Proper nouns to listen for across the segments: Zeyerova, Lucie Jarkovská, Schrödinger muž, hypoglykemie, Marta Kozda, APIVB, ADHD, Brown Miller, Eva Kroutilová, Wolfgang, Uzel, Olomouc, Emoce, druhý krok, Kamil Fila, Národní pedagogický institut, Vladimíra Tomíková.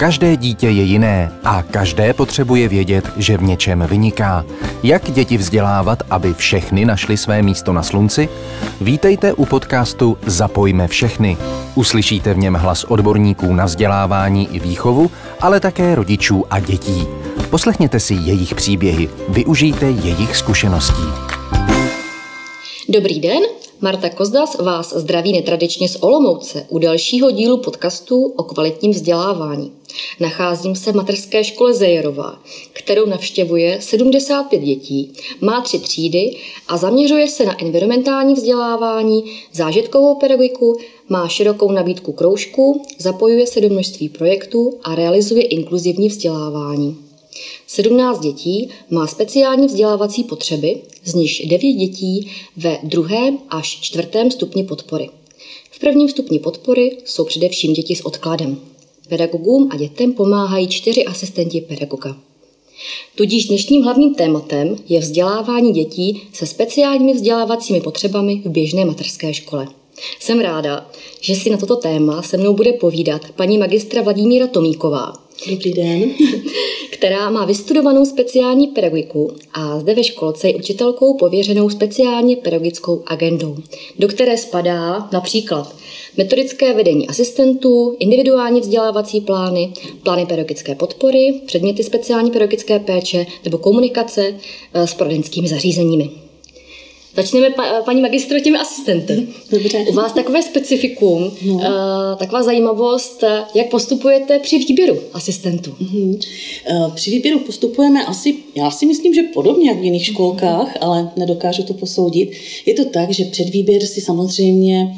Každé dítě je jiné a každé potřebuje vědět, že v něčem vyniká. Jak děti vzdělávat, aby všechny našly své místo na slunci? Vítejte u podcastu Zapojme všechny. Uslyšíte v něm hlas odborníků na vzdělávání i výchovu, ale také rodičů a dětí. Poslechněte si jejich příběhy, využijte jejich zkušeností. Dobrý den, Marta Kozda vás zdraví netradičně z Olomouce u dalšího dílu podcastu o kvalitním vzdělávání. Nacházím se v mateřské škole Zeyerová, kterou navštěvuje 75 dětí, má 3 třídy a zaměřuje se na environmentální vzdělávání, zážitkovou pedagogiku, má širokou nabídku kroužků, zapojuje se do množství projektů a realizuje inkluzivní vzdělávání. 17 dětí má speciální vzdělávací potřeby, z nichž 9 dětí ve 2. až 4. stupni podpory. V 1. stupni podpory jsou především děti s odkladem. Pedagogům a dětem pomáhají 4 asistenti pedagoga. Tudíž dnešním hlavním tématem je vzdělávání dětí se speciálními vzdělávacími potřebami v běžné mateřské škole. Jsem ráda, že si na toto téma se mnou bude povídat paní magistra Vladimíra Tomíková. Dobrý den. Která má vystudovanou speciální pedagogiku a zde ve školce je učitelkou pověřenou speciálně pedagogickou agendou, do které spadá například metodické vedení asistentů, individuální vzdělávací plány, plány pedagogické podpory, předměty speciální pedagogické péče nebo komunikace s poradenskými zařízeními. Začneme, paní magistro, těmi asistenty. Dobře. U vás takové specifikum, taková zajímavost, jak postupujete při výběru asistentů? Při výběru postupujeme asi, já si myslím, že podobně jak v jiných školkách, ale nedokážu to posoudit. Je to tak, že předvýběr si samozřejmě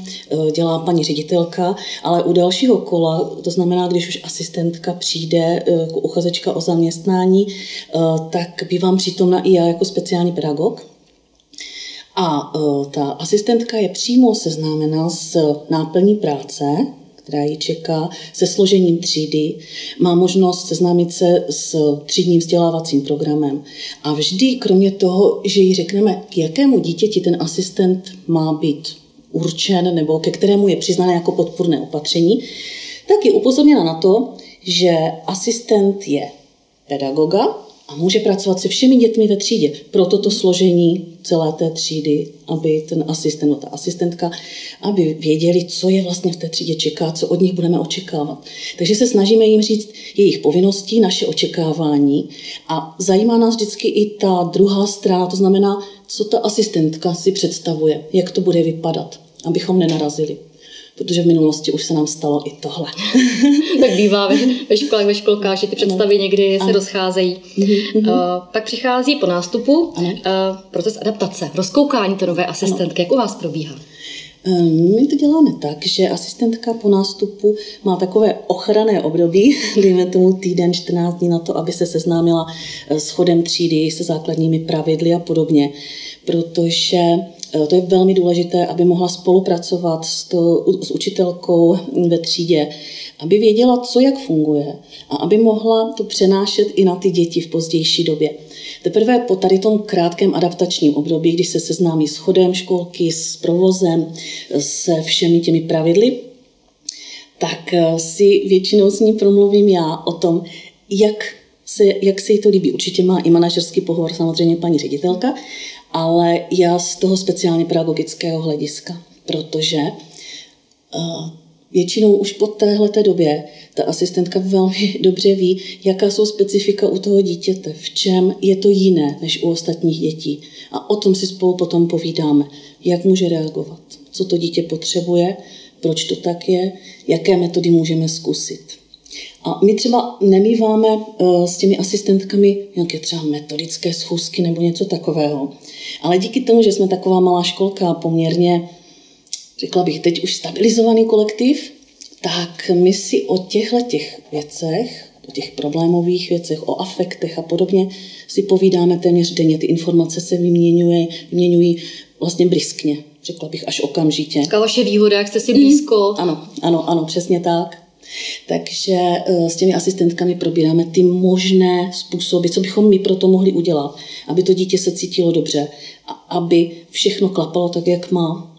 dělá paní ředitelka, ale u dalšího kola, to znamená, když už asistentka přijde k uchazečka o zaměstnání, tak bývám přítomna i já jako speciální pedagog. A ta asistentka je přímo seznámena s náplní práce, která ji čeká, se složením třídy, má možnost seznámit se s třídním vzdělávacím programem. A vždy, kromě toho, že jí řekneme, k jakému dítěti ten asistent má být určen nebo ke kterému je přiznané jako podpůrné opatření, tak je upozorněna na to, že asistent je pedagoga, a může pracovat se všemi dětmi ve třídě. Proto to složení celé té třídy, aby ten asistent, ta asistentka, aby věděli, co je vlastně v té třídě čeká, co od nich budeme očekávat. Takže se snažíme jim říct jejich povinnosti, naše očekávání. A zajímá nás vždycky i ta druhá strana, to znamená, co ta asistentka si představuje, jak to bude vypadat, abychom nenarazili. Protože v minulosti už se nám stalo i tohle. Tak bývá ve školách, ve školkách, že ty představy někdy se rozcházejí. Pak přichází po nástupu proces adaptace, rozkoukání té nové asistentky. Jak u vás probíhá? My to děláme tak, že asistentka po nástupu má takové ochranné období, dejme tomu týden, 14 dní na to, aby se seznámila s chodem třídy, se základními pravidly a podobně. Protože to je velmi důležité, aby mohla spolupracovat s učitelkou ve třídě, aby věděla, co jak funguje a aby mohla to přenášet i na ty děti v pozdější době. Teprve po tady tom krátkém adaptačním období, když se seznámí s chodem školky, s provozem, se všemi těmi pravidly, tak si většinou s ní promluvím já o tom, jak se jí to líbí. Určitě má i manažerský pohovor samozřejmě paní ředitelka, ale já z toho speciálně pedagogického hlediska, protože většinou už po téhleté době ta asistentka velmi dobře ví, jaká jsou specifika u toho dítěte, v čem je to jiné než u ostatních dětí. A o tom si spolu potom povídáme, jak může reagovat, co to dítě potřebuje, proč to tak je, jaké metody můžeme zkusit. A my třeba nemýváme s těmi asistentkami nějaké třeba metodické schůzky nebo něco takového. Ale díky tomu, že jsme taková malá školka a poměrně, řekla bych, teď už stabilizovaný kolektiv, tak my si o těch věcech, o těch problémových věcech, o afektech a podobně si povídáme téměř denně. Ty informace se vyměňují vlastně bryskně, řekla bych, až okamžitě. Taková vaše výhoda, jak jste si blízko. Ano, přesně tak. Takže s těmi asistentkami probíráme ty možné způsoby, co bychom my pro to mohli udělat, aby to dítě se cítilo dobře a aby všechno klapalo tak, jak má.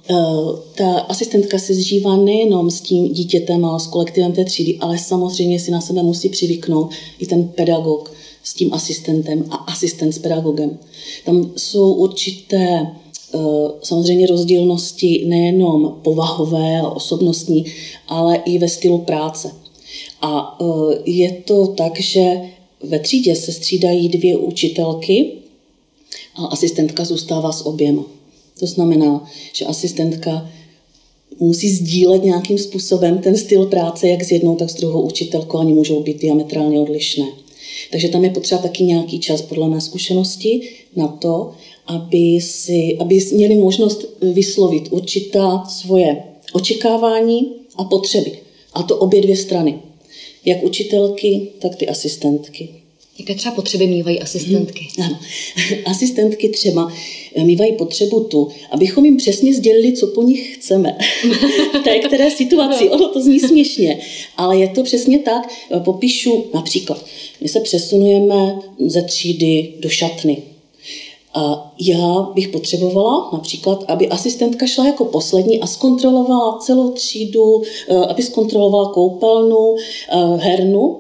Ta asistentka se zžívá nejenom s tím dítětem a s kolektivem té třídy, ale samozřejmě si na sebe musí přivyknout i ten pedagog s tím asistentem a asistent s pedagogem. Tam jsou určité samozřejmě rozdílnosti nejenom povahové a osobnostní, ale i ve stylu práce. A je to tak, že ve třídě se střídají dvě učitelky a asistentka zůstává s oběma. To znamená, že asistentka musí sdílet nějakým způsobem ten styl práce, jak s jednou, tak s druhou učitelkou, ani můžou být diametrálně odlišné. Takže tam je potřeba taky nějaký čas, podle mé zkušenosti, na to, aby měli možnost vyslovit určitá svoje očekávání a potřeby. A to obě dvě strany. Jak učitelky, tak ty asistentky. Jaké třeba potřeby mývají asistentky? Ano. Asistentky třeba mývají potřebu tu, abychom jim přesně sdělili, co po nich chceme. V té které situaci. Ono to zní směšně, ale je to přesně tak. Popíšu například. My se přesunujeme ze třídy do šatny. A já bych potřebovala například, aby asistentka šla jako poslední a zkontrolovala celou třídu, aby zkontrolovala koupelnu, hernu,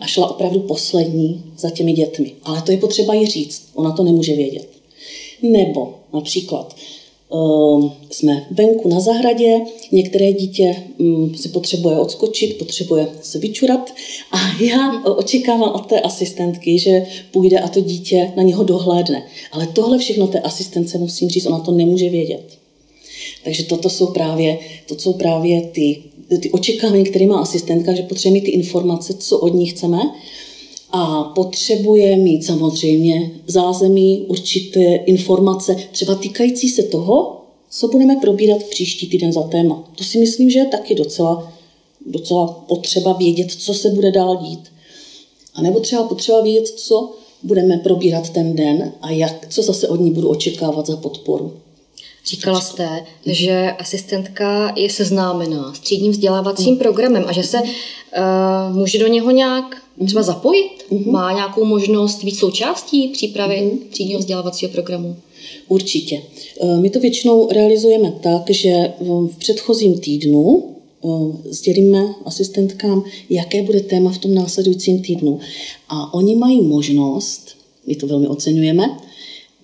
a šla opravdu poslední za těmi dětmi. Ale to je potřeba jí říct, ona to nemůže vědět. Nebo například jsme venku na zahradě, některé dítě si potřebuje odskočit, potřebuje se vyčurat a já očekávám od té asistentky, že půjde a to dítě na něho dohlédne. Ale tohle všechno té asistence musím říct, ona to nemůže vědět. Takže to jsou právě ty očekávání, které má asistentka, že potřebuje mít ty informace, co od ní chceme, a potřebuje mít samozřejmě zázemí, určité informace, třeba týkající se toho, co budeme probírat příští týden za téma. To si myslím, že je taky docela potřeba vědět, co se bude dál dít. A nebo třeba potřeba vědět, co budeme probírat ten den a co zase od ní budu očekávat za podporu. Říkala jste, že asistentka je seznámená s třídním vzdělávacím programem a že se může do něho nějak třeba zapojit? Má nějakou možnost být součástí přípravy třídního vzdělávacího programu? Určitě. My to většinou realizujeme tak, že v předchozím týdnu sdělíme asistentkám, jaké bude téma v tom následujícím týdnu. A oni mají možnost, my to velmi oceňujeme,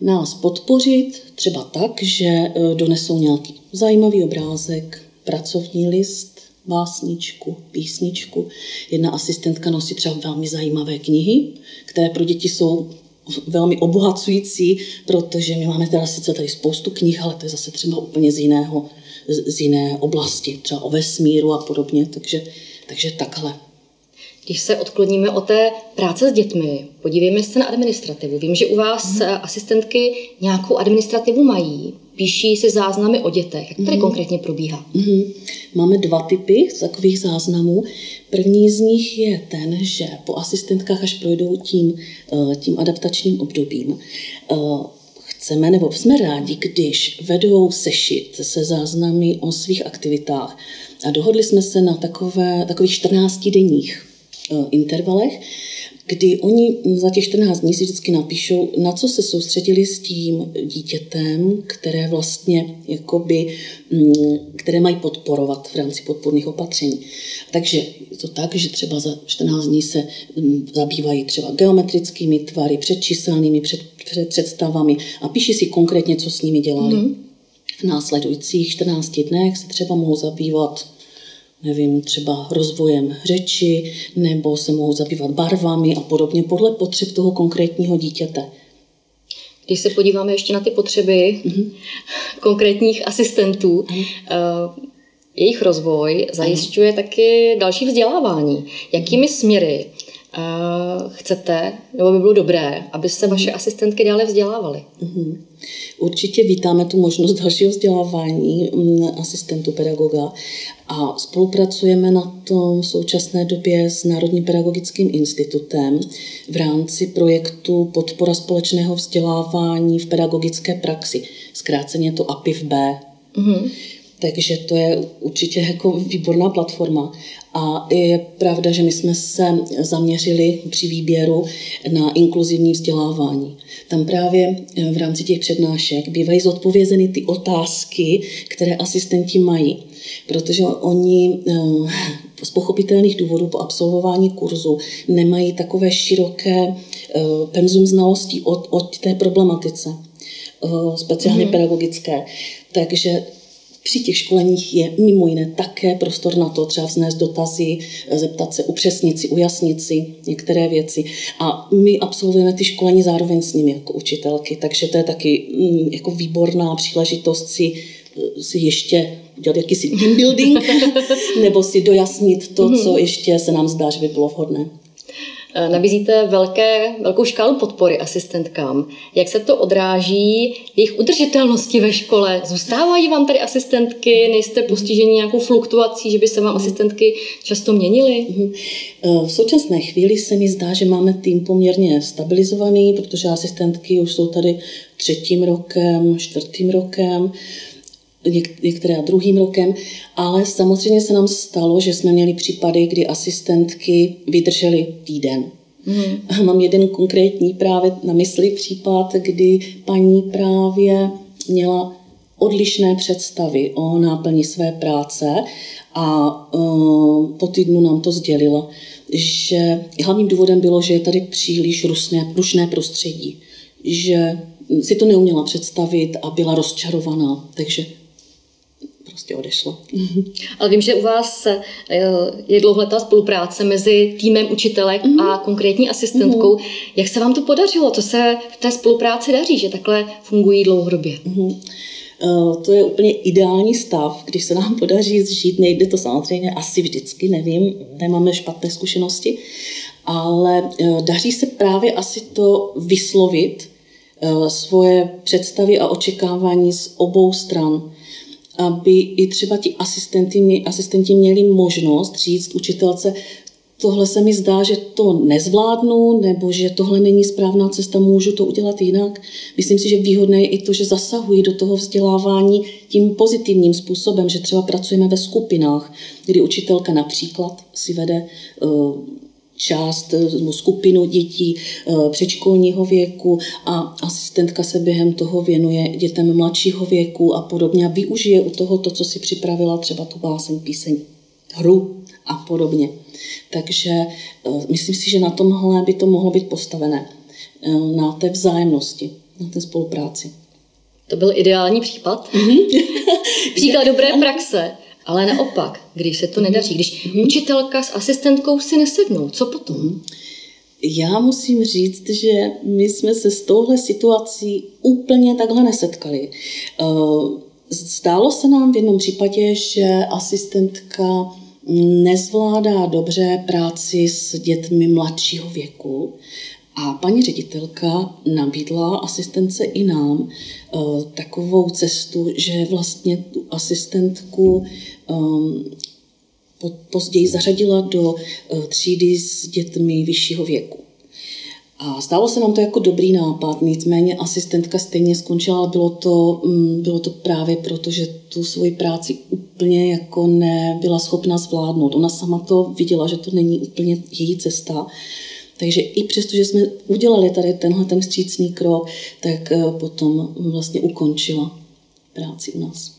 nás podpořit třeba tak, že donesou nějaký zajímavý obrázek, pracovní list, básničku, písničku. Jedna asistentka nosí třeba velmi zajímavé knihy, které pro děti jsou velmi obohacující, protože my máme teda sice tady spoustu knih, ale to je zase třeba úplně z jiné oblasti, třeba o vesmíru a podobně, takže takhle. Když se odkloníme od té práce s dětmi, podívejme se na administrativu. Vím, že u vás asistentky nějakou administrativu mají. Píší si záznamy o dětech. Jak tady konkrétně probíhá? Máme dva typy takových záznamů. První z nich je ten, že po asistentkách, až projdou tím adaptačním obdobím, chceme, nebo jsme rádi, když vedou sešit se záznamy o svých aktivitách. A dohodli jsme se na takových 14-denních intervalech, kdy oni za těch 14 dní si vždycky napíšou, na co se soustředili s tím dítětem, které vlastně které mají podporovat v rámci podpůrných opatření. Takže je to tak, že třeba za 14 dní se zabývají třeba geometrickými tvary, předčíselnými představami a píší si konkrétně, co s nimi dělali. V následujících 14 dnech se třeba mohou zabývat třeba rozvojem řeči, nebo se mohou zabývat barvami a podobně podle potřeb toho konkrétního dítěte. Když se podíváme ještě na ty potřeby konkrétních asistentů, jejich rozvoj zajišťuje taky další vzdělávání. Jakými směry chcete, nebo by bylo dobré, aby se vaše asistentky dále vzdělávaly? Určitě vítáme tu možnost dalšího vzdělávání asistentů pedagoga a spolupracujeme na tom v současné době s Národním pedagogickým institutem v rámci projektu Podpora společného vzdělávání v pedagogické praxi. Zkráceně to APIVB. Takže to je určitě jako výborná platforma. A je pravda, že my jsme se zaměřili při výběru na inkluzivní vzdělávání. Tam právě v rámci těch přednášek bývají zodpovězeny ty otázky, které asistenti mají, protože oni z pochopitelných důvodů po absolvování kurzu nemají takové široké penzum znalostí od té problematice speciálně pedagogické. Takže při těch školeních je mimo jiné také prostor na to třeba vznést dotazy, zeptat se, upřesnit si, ujasnit si některé věci. A my absolvujeme ty školení zároveň s nimi jako učitelky, takže to je taky jako výborná příležitost si ještě udělat jakýsi team building nebo si dojasnit to, co ještě se nám zdá, že by bylo vhodné. Nabízíte velkou škálu podpory asistentkám. Jak se to odráží jejich udržitelnosti ve škole? Zůstávají vám tady asistentky? Nejste postiženi nějakou fluktuací, že by se vám asistentky často měnily? V současné chvíli se mi zdá, že máme tým poměrně stabilizovaný, protože asistentky už jsou tady třetím rokem, čtvrtým rokem, některé a druhým rokem, ale samozřejmě se nám stalo, že jsme měli případy, kdy asistentky vydržely týden. Mám jeden konkrétní právě na mysli případ, kdy paní právě měla odlišné představy o náplni své práce a po týdnu nám to sdělila, že hlavním důvodem bylo, že je tady příliš rušné prostředí, že si to neuměla představit a byla rozčarovaná, takže prostě odešla. Ale vím, že u vás je dlouholetá spolupráce mezi týmem učitelek a konkrétní asistentkou. Jak se vám to podařilo? To se v té spolupráci daří, že takhle fungují dlouhodobě? To je úplně ideální stav, když se nám podaří zžít. Nejde to samozřejmě asi vždycky, nevím, nemáme špatné zkušenosti, ale daří se právě asi to vyslovit, svoje představy a očekávání z obou stran, aby i třeba ti asistenti měli možnost říct učitelce, tohle se mi zdá, že to nezvládnu, nebo že tohle není správná cesta, můžu to udělat jinak. Myslím si, že výhodné je i to, že zasahují do toho vzdělávání tím pozitivním způsobem, že třeba pracujeme ve skupinách, kdy učitelka například si vede část, skupinu dětí předškolního věku a asistentka se během toho věnuje dětem mladšího věku a podobně a využije u toho to, co si připravila, třeba tu báseň, píseň, hru a podobně. Takže myslím si, že na tomhle by to mohlo být postavené, na té vzájemnosti, na té spolupráci. To byl ideální případ. Příklad dobré praxe. Ale naopak, když se to nedaří, když učitelka s asistentkou si nesednou, co potom? Já musím říct, že my jsme se s touhle situací úplně takhle nesetkali. Zdálo se nám v jednom případě, že asistentka nezvládá dobře práci s dětmi mladšího věku. A paní ředitelka nabídla asistence i nám takovou cestu, že vlastně tu asistentku později zařadila do třídy s dětmi vyššího věku. A stálo se nám to jako dobrý nápad, nicméně asistentka stejně skončila, ale bylo to právě proto, že tu svoji práci úplně jako nebyla schopna zvládnout. Ona sama to viděla, že to není úplně její cesta. Takže i přesto, že jsme udělali tady tenhle ten vstřícný krok, tak potom vlastně ukončila práci u nás.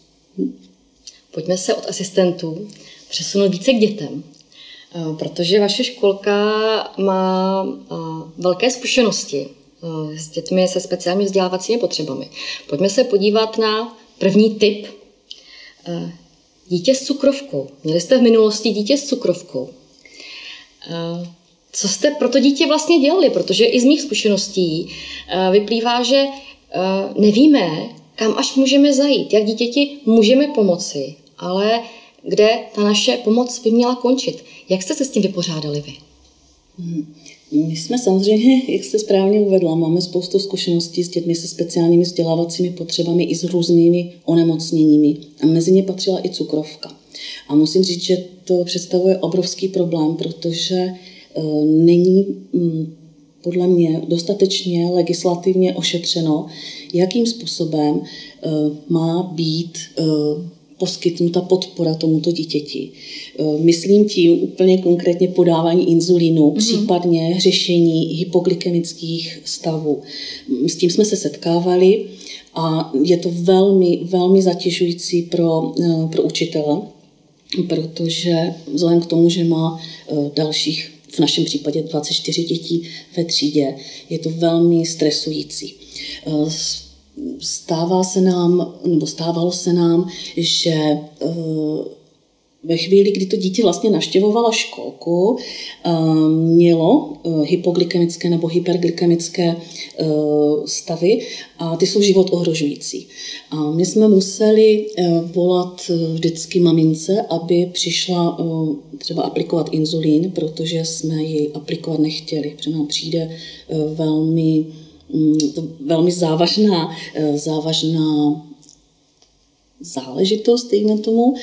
Pojďme se od asistentů přesunout více k dětem, protože vaše školka má velké zkušenosti s dětmi se speciálními vzdělávacími potřebami. Pojďme se podívat na první tip. Dítě s cukrovkou. Měli jste v minulosti dítě s cukrovkou. Co jste pro to dítě vlastně dělali? Protože i z mých zkušeností vyplývá, že nevíme, kam až můžeme zajít, jak dítěti můžeme pomoci, ale kde ta naše pomoc by měla končit. Jak jste se s tím vypořádali vy? My jsme samozřejmě, jak jste správně uvedla, máme spoustu zkušeností s dětmi se speciálními vzdělávacími potřebami i s různými onemocněními. A mezi ně patřila i cukrovka. A musím říct, že to představuje obrovský problém, protože není podle mě dostatečně legislativně ošetřeno, jakým způsobem má být poskytnuta podpora tomuto dítěti. Myslím tím úplně konkrétně podávání inzulínu, případně řešení hypoglykemických stavů. S tím jsme se setkávali a je to velmi, velmi zatěžující pro učitele, protože vzhledem k tomu, že má dalších, v našem případě 24 dětí ve třídě, je to velmi stresující. Stávalo se nám, že ve chvíli, kdy to dítě vlastně navštěvovalo školku, mělo hypoglykemické nebo hyperglykemické stavy a ty jsou život ohrožující. A my jsme museli volat vždycky mamince, aby přišla třeba aplikovat inzulín, protože jsme ji aplikovat nechtěli, protože nám přijde velmi závažná záležitost, dejme tomu,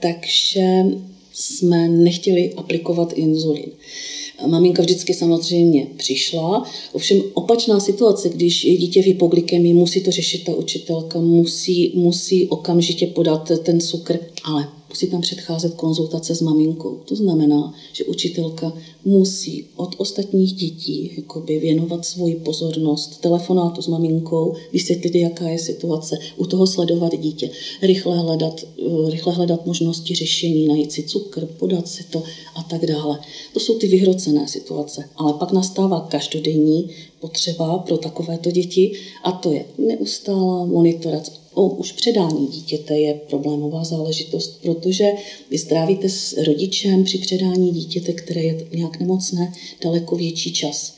takže jsme nechtěli aplikovat inzulin. Maminka vždycky samozřejmě přišla, ovšem opačná situace, když je dítě v hypoglykemii, musí to řešit ta učitelka, musí okamžitě podat ten cukr, ale musí tam předcházet konzultace s maminkou. To znamená, že učitelka musí od ostatních dětí jakoby věnovat svoji pozornost telefonátu s maminkou, vysvětlit, jaká je situace, u toho sledovat dítě, rychle hledat možnosti řešení, najít si cukr, podat si to a tak dále. To jsou ty vyhrocené situace, ale pak nastává každodenní potřeba pro takovéto děti a to je neustálá monitorace. Už předání dítěte je problémová záležitost, protože vy strávíte s rodičem při předání dítěte, které je nějak nemocné, daleko větší čas.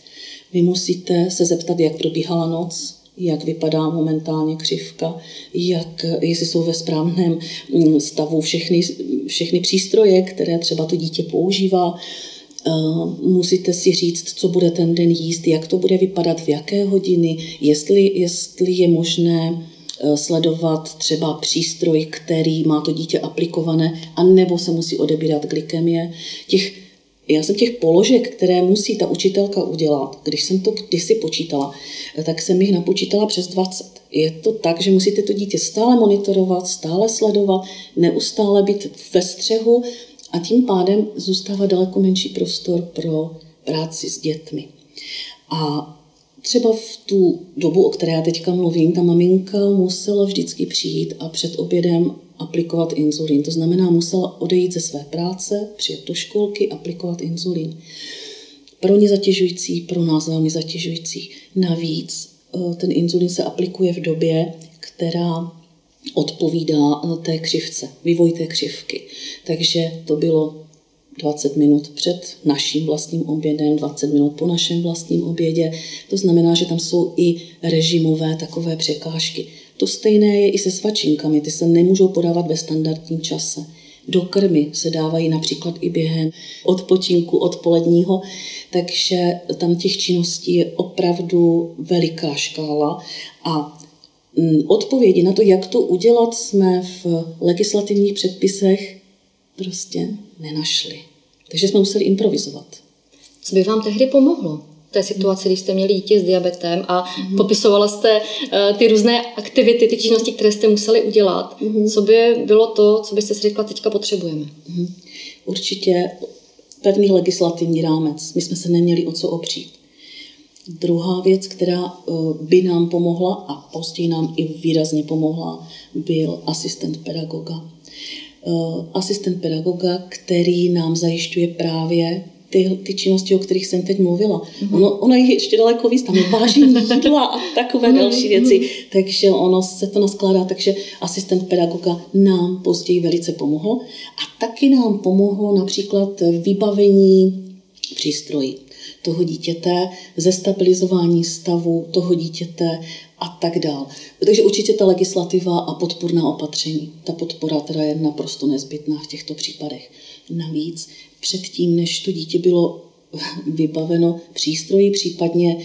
Vy musíte se zeptat, jak probíhala noc, jak vypadá momentálně křivka, jestli jsou ve správném stavu všechny přístroje, které třeba to dítě používá. Musíte si říct, co bude ten den jíst, jak to bude vypadat, v jaké hodiny, jestli je možné sledovat třeba přístroj, který má to dítě aplikované, anebo se musí odebírat glykemie. Já jsem těch položek, které musí ta učitelka udělat, když jsem to kdysi počítala, tak jsem jich napočítala přes 20. Je to tak, že musíte to dítě stále monitorovat, stále sledovat, neustále být ve střehu a tím pádem zůstává daleko menší prostor pro práci s dětmi. A třeba v tu dobu, o které já teďka mluvím, ta maminka musela vždycky přijít a před obědem aplikovat inzulín. To znamená, musela odejít ze své práce, přijet do školky, aplikovat inzulín. Pro ně zatěžující, pro nás velmi zatěžující. Navíc ten inzulín se aplikuje v době, která odpovídá té křivce, vývoj té křivky. Takže to bylo 20 minut před naším vlastním obědem, 20 minut po našem vlastním obědě. To znamená, že tam jsou i režimové takové překážky. To stejné je i se svačinkami, ty se nemůžou podávat ve standardním čase. Dokrmy se dávají například i během odpočinku odpoledního, takže tam těch činností je opravdu veliká škála a odpovědi na to, jak to udělat, jsme v legislativních předpisech prostě nenašli. Takže jsme museli improvizovat. Co by vám tehdy pomohlo v té situaci, když jste měli dítě s diabetem a popisovala jste ty různé aktivity, ty činnosti, které jste museli udělat? Co by bylo to, co byste si řekla, teďka potřebujeme? Určitě pevný legislativní rámec. My jsme se neměli o co opřít. Druhá věc, která by nám pomohla a později nám i výrazně pomohla, byl asistent pedagoga. Asistent pedagoga, který nám zajišťuje právě ty činnosti, o kterých jsem teď mluvila. Ono je ještě daleko víc, tam je vážení jídla a takové další věci. Takže ono se to naskládá, takže asistent pedagoga nám později velice pomohl. A taky nám pomohlo například vybavení přístroji toho dítěte, zestabilizování stavu toho dítěte a tak dál. Takže určitě ta legislativa a podpůrná opatření. Ta podpora teda je naprosto nezbytná v těchto případech. Navíc předtím, než to dítě bylo vybaveno přístroji, případně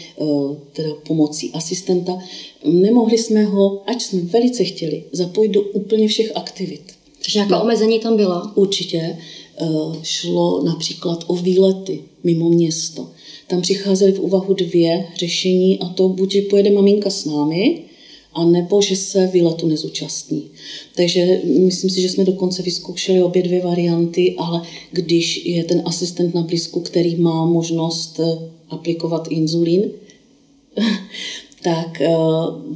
teda pomocí asistenta, nemohli jsme ho, ač jsme velice chtěli, zapojit do úplně všech aktivit. Takže nějaká omezení tam byla? Určitě. Šlo například o výlety mimo město. Tam přicházely v úvahu dvě řešení a to buď, že pojede maminka s námi, anebo že se výletu nezúčastní. Takže myslím si, že jsme dokonce vyzkoušeli obě dvě varianty, ale když je ten asistent na blízku, který má možnost aplikovat inzulín, tak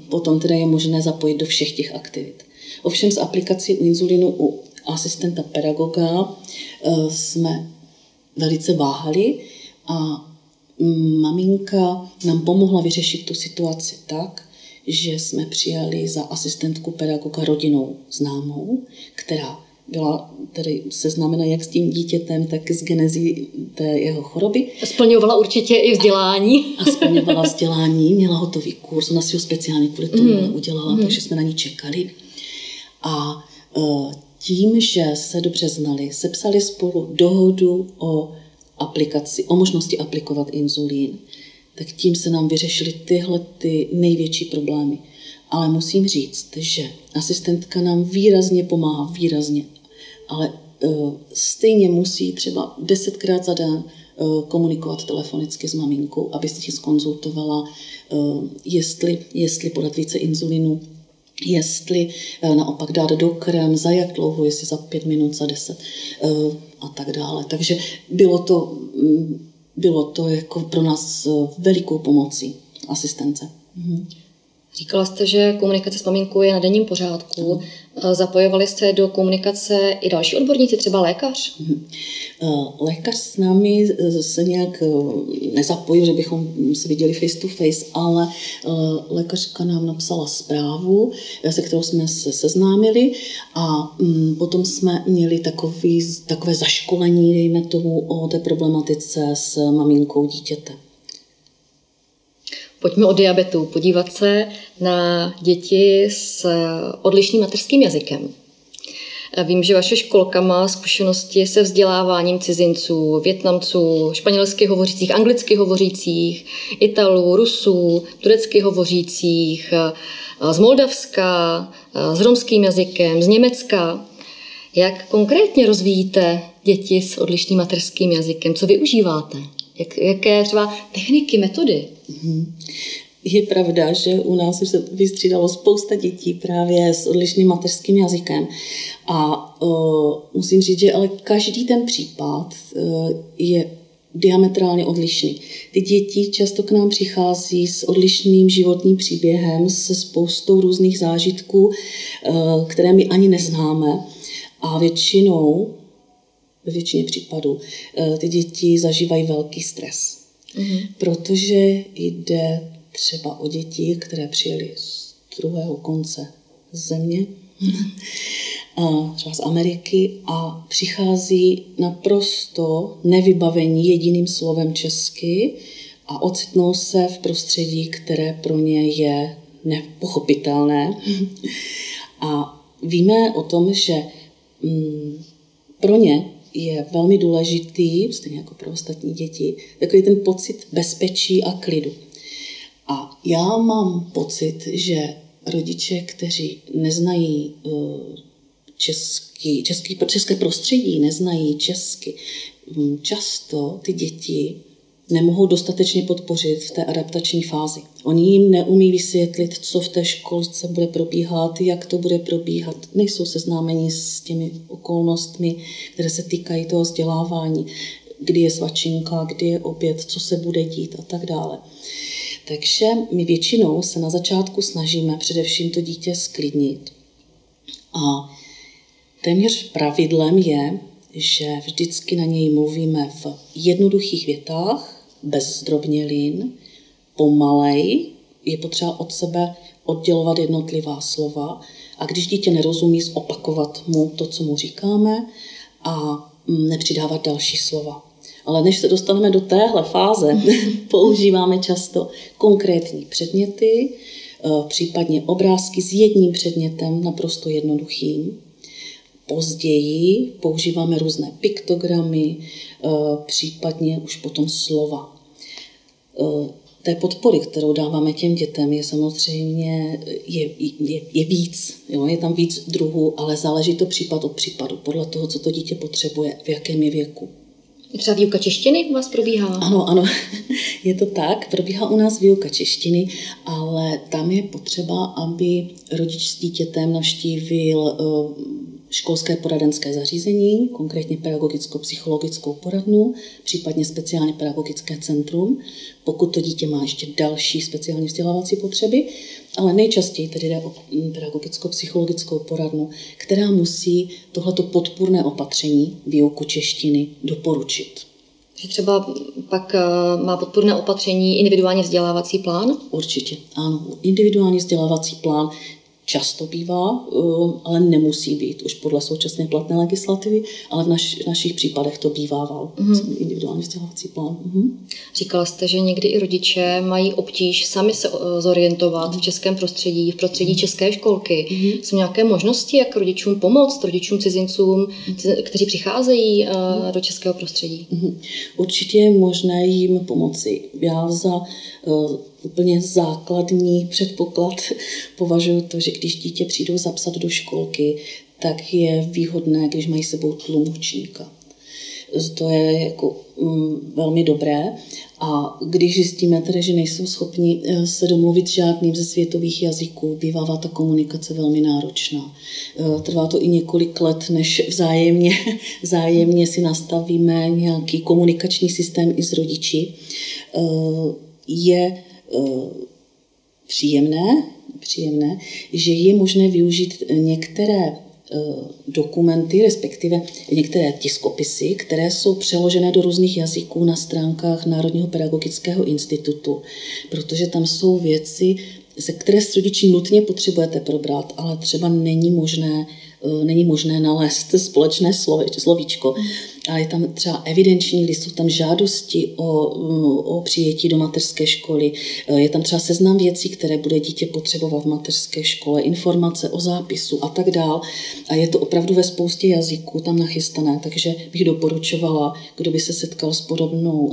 potom teda je možné zapojit do všech těch aktivit. Ovšem s aplikací inzulinu u asistenta pedagoga jsme velice váhali a maminka nám pomohla vyřešit tu situaci tak, že jsme přijali za asistentku pedagoga rodinou známou, která byla tedy seznámena jak s tím dítětem, tak s genezí té jeho choroby. Splňovala určitě i vzdělání. A splňovala vzdělání, měla hotový kurz, ona si ho speciálně kvůli tomu udělala, takže jsme na ní čekali. A tím, že se dobře znali, sepsali spolu dohodu o aplikaci, o možnosti aplikovat inzulín, tak tím se nám vyřešily tyhle ty největší problémy. Ale musím říct, že asistentka nám výrazně pomáhá, výrazně, ale stejně musí třeba 10krát za den komunikovat telefonicky s maminkou, aby si zkonzultovala, jestli podat více inzulinu, jestli naopak dát do krém, za jak dlouho, jestli za 5 minut, za 10 a tak dále. Takže bylo to jako pro nás velikou pomocí asistence. Mhm. Říkala jste, že komunikace s maminkou je na denním pořádku. Zapojovali jste do komunikace i další odborníci, třeba lékař? Lékař s námi se nějak nezapojil, že bychom se viděli face to face, ale lékařka nám napsala zprávu, se kterou jsme se seznámili a potom jsme měli takové zaškolení, dejme tomu, o té problematice s maminkou dítěte. Pojďme o diabetu podívat se na děti s odlišným mateřským jazykem. Vím, že vaše školka má zkušenosti se vzděláváním cizinců, Vietnamců, španělsky hovořících, anglicky hovořících, Italů, Rusů, turecky hovořících, z Moldavska, s romským jazykem, z Německa. Jak konkrétně rozvíjíte děti s odlišným mateřským jazykem? Co využíváte? Jaké třeba techniky, metody? Je pravda, že u nás už se vystřídalo spousta dětí právě s odlišným mateřským jazykem. A musím říct, že ale každý ten případ je diametrálně odlišný. Ty děti často k nám přichází s odlišným životním příběhem, se spoustou různých zážitků, které my ani neznáme. A ve většině případů ty děti zažívají velký stres. Protože jde třeba o děti, které přijeli z druhého konce země, třeba z Ameriky, a přichází naprosto nevybavení jediným slovem česky a ocitnou se v prostředí, které pro ně je nepochopitelné. A víme o tom, že pro ně je velmi důležitý, stejně jako pro ostatní děti, takový ten pocit bezpečí a klidu. A já mám pocit, že rodiče, kteří neznají české prostředí, neznají česky, často ty děti nemohou dostatečně podpořit v té adaptační fázi. Oni jim neumí vysvětlit, co v té školce bude probíhat, jak to bude probíhat. Nejsou seznámeni s těmi okolnostmi, které se týkají toho vzdělávání, kdy je svačinka, kdy je oběd, co se bude dít a tak dále. Takže my většinou se na začátku snažíme především to dítě sklidnit. A téměř pravidlem je, že vždycky na něj mluvíme v jednoduchých větách, bez zdrobnělin, pomalej, je potřeba od sebe oddělovat jednotlivá slova a když dítě nerozumí, zopakovat mu to, co mu říkáme a nepřidávat další slova. Ale než se dostaneme do téhle fáze, používáme často konkrétní předměty, případně obrázky s jedním předmětem naprosto jednoduchým. Později používáme různé piktogramy, případně už potom slova. Té podpory, kterou dáváme těm dětem, je samozřejmě je víc. Jo? Je tam víc druhů, ale záleží to případ od případu, podle toho, co to dítě potřebuje, v jakém je věku. Třeba výuka češtiny u vás probíhala? Ano, ano, je to tak. Probíhá u nás výuka češtiny, ale tam je potřeba, aby rodič s dítětem navštívil školské poradenské zařízení, konkrétně pedagogicko-psychologickou poradnu, případně speciálně pedagogické centrum, pokud to dítě má ještě další speciální vzdělávací potřeby, ale nejčastěji tedy jde o pedagogicko-psychologickou poradnu, která musí tohleto podpůrné opatření výuku češtiny doporučit. Že třeba pak má podpůrné opatření individuálně vzdělávací plán? Určitě, ano. Individuální vzdělávací plán často bývá, ale nemusí být už podle současné platné legislativy, ale v našich případech to bývával individuální vzdělávací plán. Říkala jste, že někdy i rodiče mají obtíž sami se zorientovat v českém prostředí, v prostředí české školky. Jsou nějaké možnosti, jak rodičům pomoct, rodičům cizincům, kteří přicházejí do českého prostředí? Určitě je možné jim pomoci. Já za úplně základní předpoklad považuji to, že když dítě přijdou zapsat do školky, tak je výhodné, když mají sebou tlumočníka. To je jako velmi dobré. A když zjistíme tedy, že nejsou schopni se domluvit žádným ze světových jazyků, bývává ta komunikace velmi náročná. Trvá to i několik let, než vzájemně si nastavíme nějaký komunikační systém i s rodiči. Je příjemné, že je možné využít některé dokumenty, respektive některé tiskopisy, které jsou přeložené do různých jazyků na stránkách Národního pedagogického institutu, protože tam jsou věci, ze které s rodiči nutně potřebujete probrat, ale třeba není možné nalézt společné slovíčko. A je tam třeba evidenční list, jsou tam žádosti o přijetí do mateřské školy, je tam třeba seznam věcí, které bude dítě potřebovat v mateřské škole, informace o zápisu a tak dál. A je to opravdu ve spoustě jazyků tam nachystané, takže bych doporučovala, kdo by se setkal s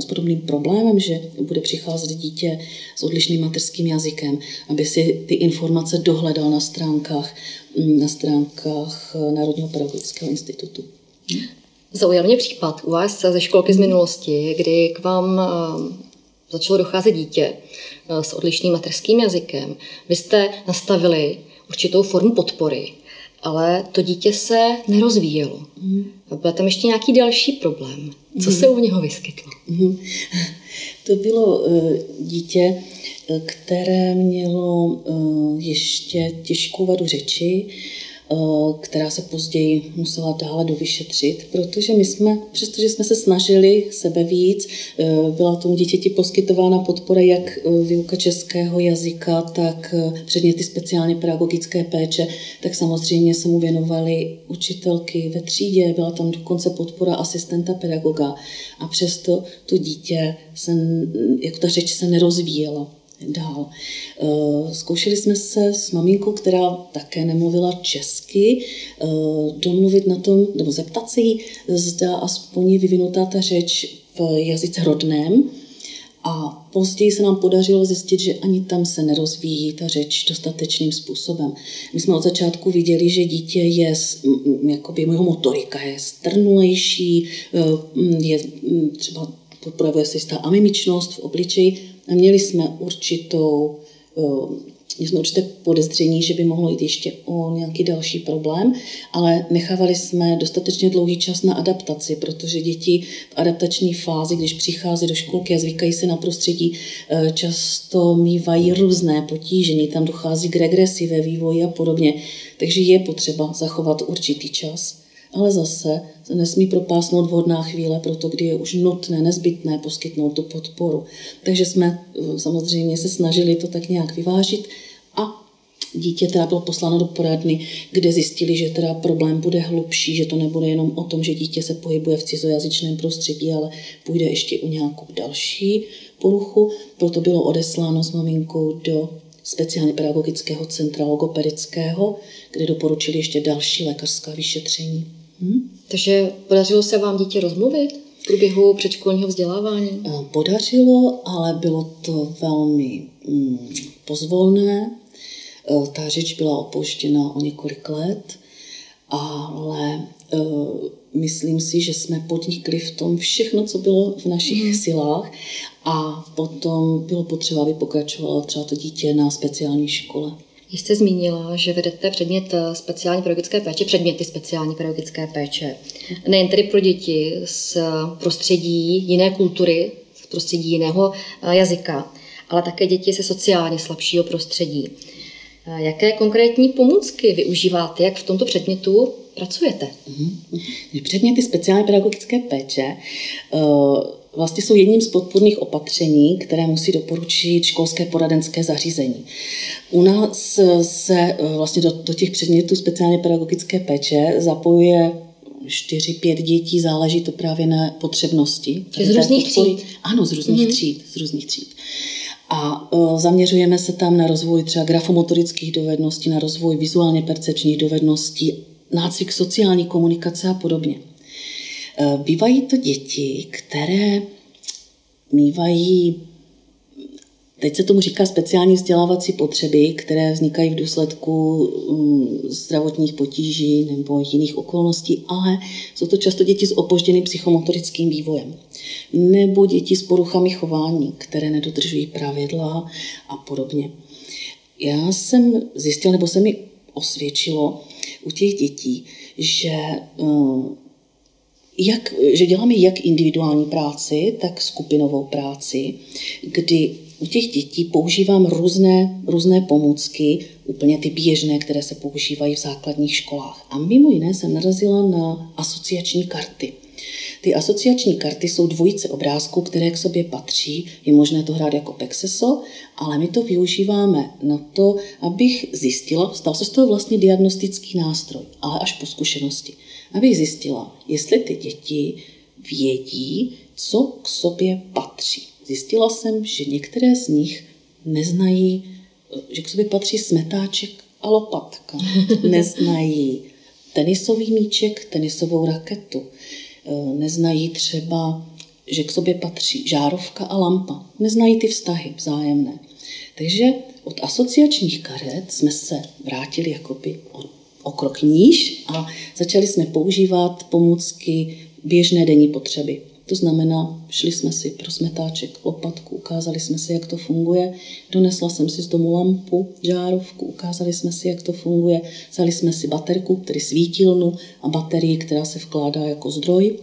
podobným problémem, že bude přicházet dítě s odlišným mateřským jazykem, aby si ty informace dohledal na stránkách Národního pedagogického institutu. Zaujal mě případ u vás ze školky z minulosti, kdy k vám začalo docházet dítě s odlišným mateřským jazykem. Vy jste nastavili určitou formu podpory, ale to dítě se nerozvíjelo. Byl tam ještě nějaký další problém. Co se u něho vyskytlo? To bylo dítě, které mělo ještě těžkou vadu řeči, která se později musela dále dovyšetřit, protože přestože jsme se snažili sebe víc, byla tomu dítěti poskytována podpora jak výuka českého jazyka, tak předměty speciálně pedagogické péče, tak samozřejmě se mu věnovaly učitelky ve třídě, byla tam dokonce podpora asistenta pedagoga a přesto to dítě ta řeč se nerozvíjela dál. Zkoušeli jsme se s maminkou, která také nemluvila česky, domluvit na tom, nebo zeptat se jí, zda aspoň je vyvinutá ta řeč v jazyce rodném. A později se nám podařilo zjistit, že ani tam se nerozvíjí ta řeč dostatečným způsobem. My jsme od začátku viděli, že dítě je, jakoby jeho motorika je strnulejší, je třeba projevuje se jistá amimičnost v obličeji, a měli jsme určité podezření, že by mohlo jít ještě o nějaký další problém, ale nechávali jsme dostatečně dlouhý čas na adaptaci, protože děti v adaptační fázi, když přichází do školky a zvykají se na prostředí, často mívají různé potíže, tam dochází k regresi ve vývoji a podobně, takže je potřeba zachovat určitý čas. Ale zase nesmí propásnout vhodná chvíle pro to, kdy je už nutné, nezbytné poskytnout tu podporu. Takže jsme samozřejmě se snažili to tak nějak vyvážit a dítě teda bylo posláno do poradny, kde zjistili, že teda problém bude hlubší, že to nebude jenom o tom, že dítě se pohybuje v cizojazyčném prostředí, ale půjde ještě o nějakou další poruchu. Proto bylo odesláno s maminkou do speciálně pedagogického centra logopedického, kde doporučili ještě další lékařská vyšetření. Takže podařilo se vám dítě rozmluvit v průběhu předškolního vzdělávání? Podařilo, ale bylo to velmi pozvolné. Ta řeč byla opožděna o několik let, ale myslím si, že jsme podnikli v tom všechno, co bylo v našich silách, a potom bylo potřeba, aby pokračovalo třeba to dítě na speciální škole. Když jste zmínila, že vedete předmět speciální pedagogické péče, předměty speciální pedagogické péče, nejen tedy pro děti z prostředí jiné kultury, z prostředí jiného jazyka, ale také děti ze sociálně slabšího prostředí. Jaké konkrétní pomůcky využíváte, jak v tomto předmětu pracujete? Předměty speciální pedagogické péče vlastně jsou jedním z podpůrných opatření, které musí doporučit školské poradenské zařízení. U nás se vlastně do těch předmětů speciálně pedagogické péče zapojuje 4-5 dětí, záleží to právě na potřebnosti. Z různých tříd? Ano, z různých tříd. A zaměřujeme se tam na rozvoj třeba grafomotorických dovedností, na rozvoj vizuálně percepčních dovedností, nácvik sociální komunikace a podobně. Bývají to děti, které mývají, teď se tomu říká speciální vzdělávací potřeby, které vznikají v důsledku zdravotních potíží nebo jiných okolností, ale jsou to často děti s opožděným psychomotorickým vývojem. Nebo děti s poruchami chování, které nedodržují pravidla a podobně. Já jsem zjistila, nebo se mi osvědčilo u těch dětí, že děláme jak individuální práci, tak skupinovou práci, kdy u těch dětí používám různé pomůcky, úplně ty běžné, které se používají v základních školách. A mimo jiné jsem narazila na asociační karty. Ty asociační karty jsou dvojice obrázků, které k sobě patří. Je možné to hrát jako pexeso, ale my to využíváme na to, abych zjistila, stal se z toho vlastně diagnostický nástroj, ale až po zkušenosti, abych zjistila, jestli ty děti vědí, co k sobě patří. Zjistila jsem, že některé z nich neznají, že k sobě patří smetáček a lopatka. Neznají tenisový míček, tenisovou raketu. Neznají třeba, že k sobě patří žárovka a lampa. Neznají ty vztahy vzájemné. Takže od asociačních karet jsme se vrátili jakoby o krok níž a začali jsme používat pomůcky běžné denní potřeby. To znamená, šli jsme si pro smetáček, lopatku, ukázali jsme si, jak to funguje, donesla jsem si z domu lampu, žárovku, ukázali jsme si, jak to funguje, vzali jsme si baterku, tedy svítilnu a baterii, která se vkládá jako zdroj,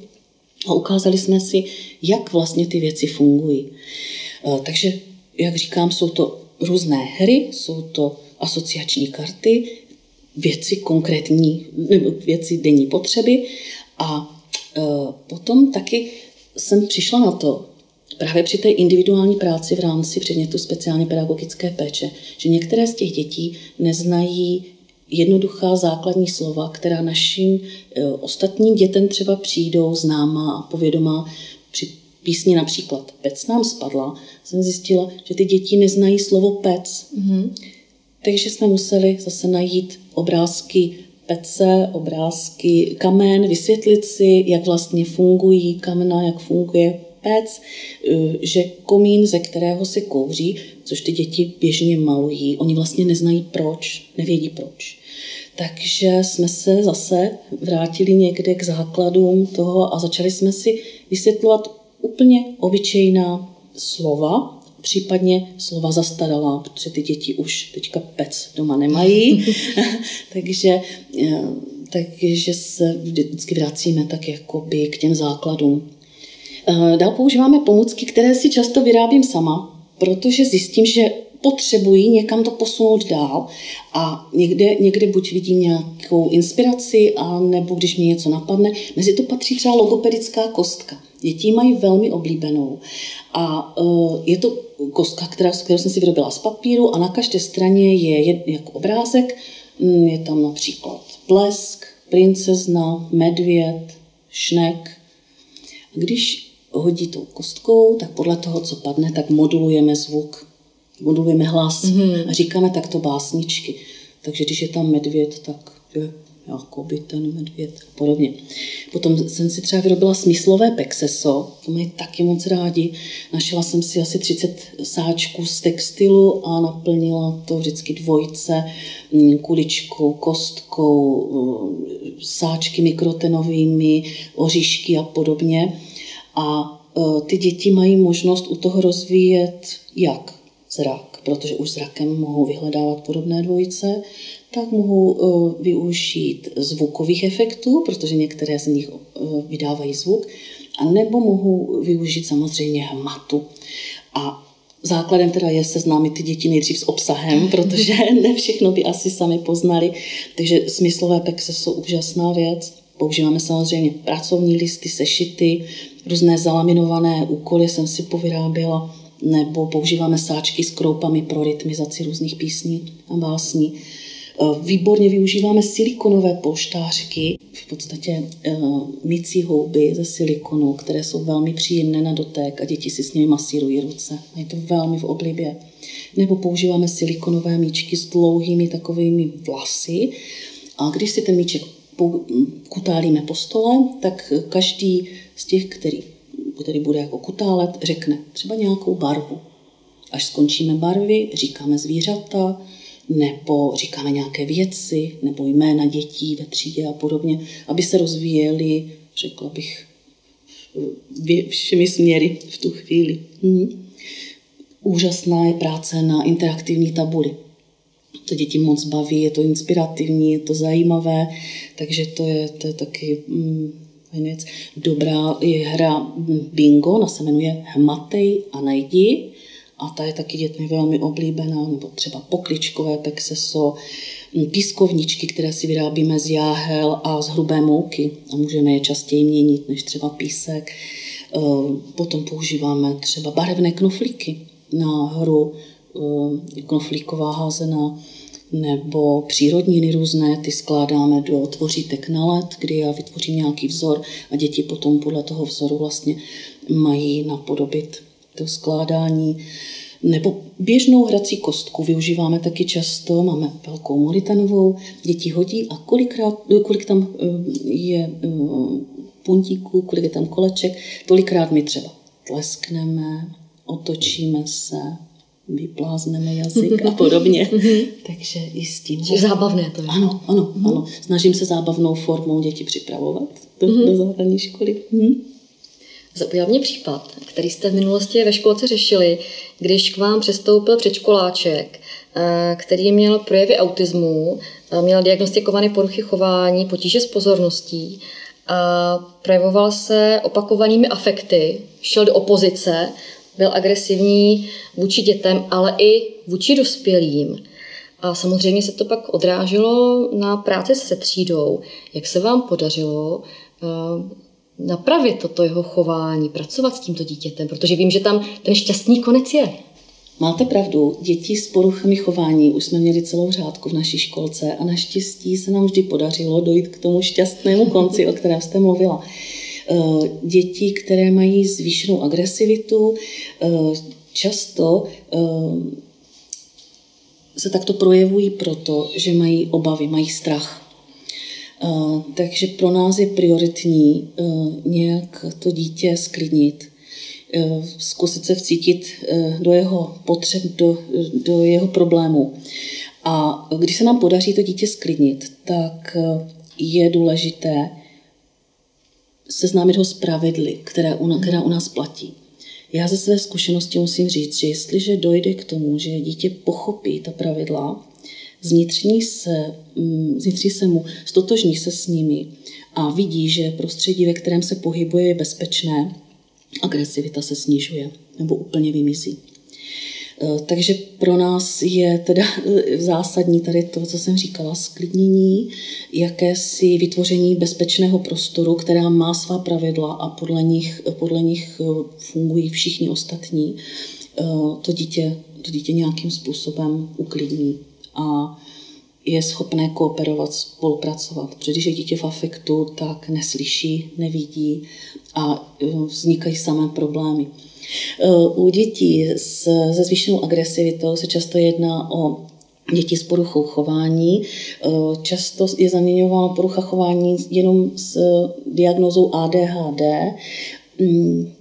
a ukázali jsme si, jak vlastně ty věci fungují. Takže, jak říkám, jsou to různé hry, jsou to asociační karty, věci konkrétní, nebo věci denní potřeby, a potom taky jsem přišla na to, právě při té individuální práci v rámci předmětu speciální pedagogické péče, že některé z těch dětí neznají jednoduchá základní slova, která našim ostatním dětem třeba přijdou známá a povědomá. Při písni například Pec nám spadla, jsem zjistila, že ty děti neznají slovo pec. Takže jsme museli zase najít obrázky pece, obrázky kamen, vysvětlit si, jak vlastně fungují kamna, jak funguje pec, že komín, ze kterého se kouří, což ty děti běžně malují, oni vlastně neznají proč, nevědí proč. Takže jsme se zase vrátili někde k základům toho a začali jsme si vysvětlovat úplně obyčejná slova, případně slova zastaralá, protože ty děti už teďka pec doma nemají, takže se vždycky vracíme tak jakoby k těm základům. Dál používáme pomůcky, které si často vyrábím sama, protože zjistím, že potřebuji někam to posunout dál a někde buď vidím nějakou inspiraci, a nebo když mi něco napadne. Mezi to patří třeba logopedická kostka. Děti mají velmi oblíbenou a je to kostka, kterou jsem si vyrobila z papíru, a na každé straně je jako obrázek, je tam například blesk, princezna, medvěd, šnek. Když hodí tou kostkou, tak podle toho, co padne, tak modulujeme zvuk, modulujeme hlas a říkáme takto básničky. Takže když je tam medvěd, tak je jako by ten medvěd a podobně. Potom jsem si třeba vyrobila smyslové pexeso, to mají taky moc rádi. Našila jsem si asi 30 sáčků z textilu a naplnila to vždycky dvojce, kuličkou, kostkou, sáčky mikrotenovými, oříšky a podobně. A ty děti mají možnost u toho rozvíjet jak zrak, protože už zrakem mohou vyhledávat podobné dvojice, tak mohou využít zvukových efektů, protože některé z nich vydávají zvuk, a nebo mohou využít samozřejmě hmatu. A základem teda je seznámit ty děti nejdřív s obsahem, protože ne všechno by asi sami poznali, takže smyslové pexe jsou úžasná věc. Používáme samozřejmě pracovní listy, sešity, různé zalaminované úkoly jsem si povyráběla, nebo používáme sáčky s kroupami pro rytmizaci různých písní a básní. Výborně využíváme silikonové polštářky, v podstatě mycí houby ze silikonu, které jsou velmi příjemné na dotek a děti si s nimi masírují ruce. A je to velmi v oblibě. Nebo používáme silikonové míčky s dlouhými takovými vlasy, a když si ten míček kutálíme po stole, tak každý z těch, který bude jako kutálet, řekne třeba nějakou barvu. Až skončíme barvy, říkáme zvířata, nebo říkáme nějaké věci, nebo jména dětí ve třídě a podobně, aby se rozvíjeli, řekla bych, všemi směry v tu chvíli. Úžasná je práce na interaktivní tabuli. To děti moc baví, je to inspirativní, je to zajímavé, takže to je taky věc. Dobrá je hra bingo, ona se jmenuje Hmatej a najdi, a ta je taky dětmi velmi oblíbená, nebo třeba pokličkové pexeso, pískovničky, které si vyrábíme z jáhel a z hrubé mouky a můžeme je častěji měnit než třeba písek. Potom používáme třeba barevné knoflíky na hru knoflíková házená, nebo přírodniny různé, ty skládáme do tvořítek na led, kdy já vytvořím nějaký vzor a děti potom podle toho vzoru vlastně mají napodobit to skládání. Nebo běžnou hrací kostku využíváme taky často, máme velkou molitanovou, děti hodí a kolik tam je puntíků, kolik je tam koleček, tolikrát my třeba tleskneme, otočíme se, vyplázneme jazyk a podobně. Takže i s tím. Zábavné to je. Ano. Snažím se zábavnou formou děti připravovat do základní školy. Zaujal mě případ, který jste v minulosti ve školce řešili, když k vám přestoupil předškoláček, který měl projevy autismu, měl diagnostikované poruchy chování, potíže s pozorností a projevoval se opakovanými afekty, šel do opozice, byl agresivní vůči dětem, ale i vůči dospělým. A samozřejmě se to pak odráželo na práci se třídou. Jak se vám podařilo napravit toto jeho chování, pracovat s tímto dítětem? Protože vím, že tam ten šťastný konec je. Máte pravdu, děti s poruchami chování, už jsme měli celou řádku v naší školce a naštěstí se nám vždy podařilo dojít k tomu šťastnému konci, o kterém jste mluvila. Děti, které mají zvýšenou agresivitu, často se takto projevují proto, že mají obavy, mají strach. Takže pro nás je prioritní nějak to dítě sklidnit, zkusit se vcítit do jeho potřeb, do jeho problémů. A když se nám podaří to dítě sklidnit, tak je důležité seznámit ho s pravidly, která u nás platí. Já ze své zkušenosti musím říct, že jestliže dojde k tomu, že dítě pochopí ta pravidla, zvnitřní se mu, stotožní se s nimi a vidí, že prostředí, ve kterém se pohybuje, je bezpečné, agresivita se snižuje nebo úplně vymizí. Takže pro nás je teda zásadní tady to, co jsem říkala, sklidnění, jakési vytvoření bezpečného prostoru, která má svá pravidla a podle nich fungují všichni ostatní. To dítě nějakým způsobem uklidní a je schopné kooperovat, spolupracovat. Protože když je dítě v afektu, tak neslyší, nevidí a vznikají samé problémy. U dětí se zvýšenou agresivitou se často jedná o děti s poruchou chování. Často je zaměňována porucha chování jenom s diagnózou ADHD.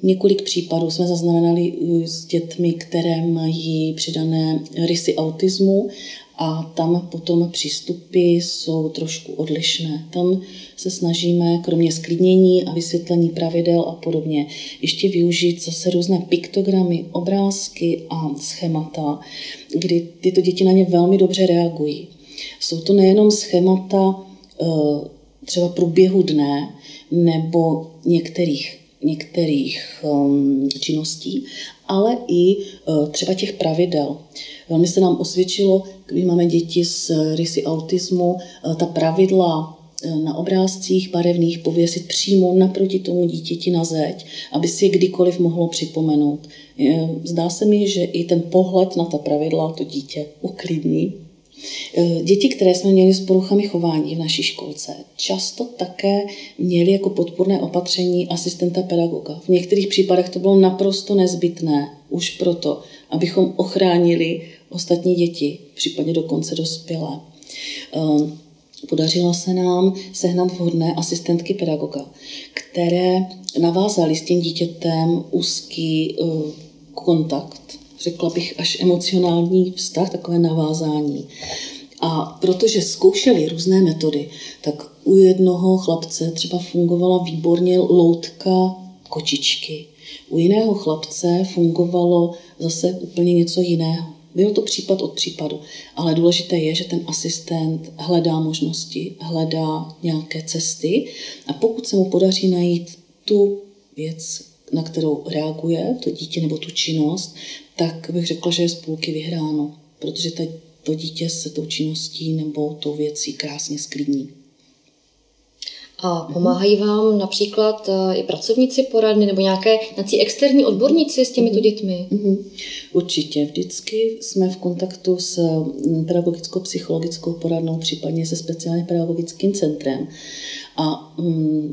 Několik případů jsme zaznamenali s dětmi, které mají přidané rysy autismu, a tam potom přístupy jsou trošku odlišné. Tam se snažíme, kromě sklidnění a vysvětlení pravidel a podobně, ještě využít zase různé piktogramy, obrázky a schémata, kdy tyto děti na ně velmi dobře reagují. Jsou to nejenom schémata třeba průběhu dne nebo některých činností, ale i třeba těch pravidel. Velmi se nám osvědčilo, když máme děti s rysy autismu, ta pravidla na obrázcích barevných pověsit přímo naproti tomu dítěti na zeď, aby si je kdykoliv mohlo připomenout. Zdá se mi, že i ten pohled na ta pravidla to dítě uklidní. Děti, které jsme měli s poruchami chování v naší školce, často také měli jako podpůrné opatření asistenta pedagoga. V některých případech to bylo naprosto nezbytné, už proto, abychom ochránili ostatní děti, případně dokonce dospělé. Podařilo se nám sehnat vhodné asistentky pedagoga, které navázaly s tím dítětem úzký kontakt, řekla bych až emocionální vztah, takové navázání. A protože zkoušeli různé metody, tak u jednoho chlapce třeba fungovala výborně loutka kočičky. U jiného chlapce fungovalo zase úplně něco jiného. Byl to případ od případu, ale důležité je, že ten asistent hledá možnosti, hledá nějaké cesty, a pokud se mu podaří najít tu věc, na kterou reaguje to dítě nebo tu činnost, tak bych řekla, že je z půlky vyhráno, protože to dítě se tou činností nebo tou věcí krásně sklidní. A pomáhají vám například i pracovníci poradny nebo nějaké externí odborníci s těmito dětmi? Určitě. Vždycky jsme v kontaktu s pedagogicko-psychologickou poradnou, případně se speciálně pedagogickým centrem. A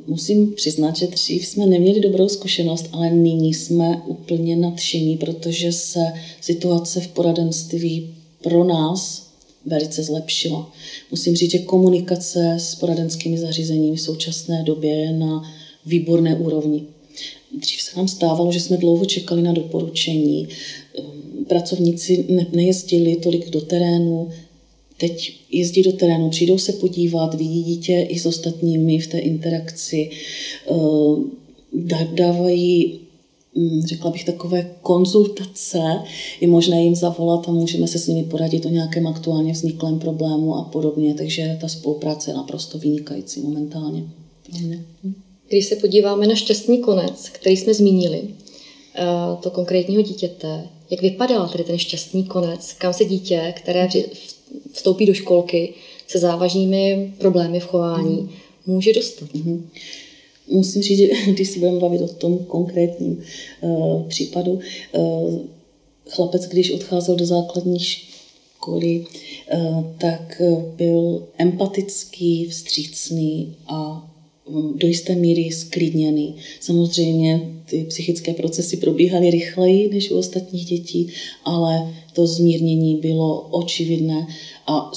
musím přiznat, že dřív jsme neměli dobrou zkušenost, ale nyní jsme úplně nadšení, protože se situace v poradenství pro nás velice zlepšila. Musím říct, že komunikace s poradenskými zařízeními v současné době je na výborné úrovni. Dřív se nám stávalo, že jsme dlouho čekali na doporučení. Pracovníci nejezdili tolik do terénu, teď jezdí do terénu, přijdou se podívat, vidí dítě i s ostatními v té interakci, dávají, řekla bych, takové konzultace, je možné jim zavolat a můžeme se s nimi poradit o nějakém aktuálně vzniklém problému a podobně, takže ta spolupráce je naprosto vynikající momentálně. Když se podíváme na šťastný konec, který jsme zmínili, to konkrétního dítěte, jak vypadal tedy ten šťastný konec, kam se dítě, které vstoupí do školky se závažnými problémy v chování, může dostat? Musím říct, že když si budeme bavit o tom konkrétním případu, chlapec, když odcházel do základní školy, tak byl empatický, vstřícný a do jisté míry sklidněný. Samozřejmě ty psychické procesy probíhaly rychleji než u ostatních dětí, ale to zmírnění bylo očividné a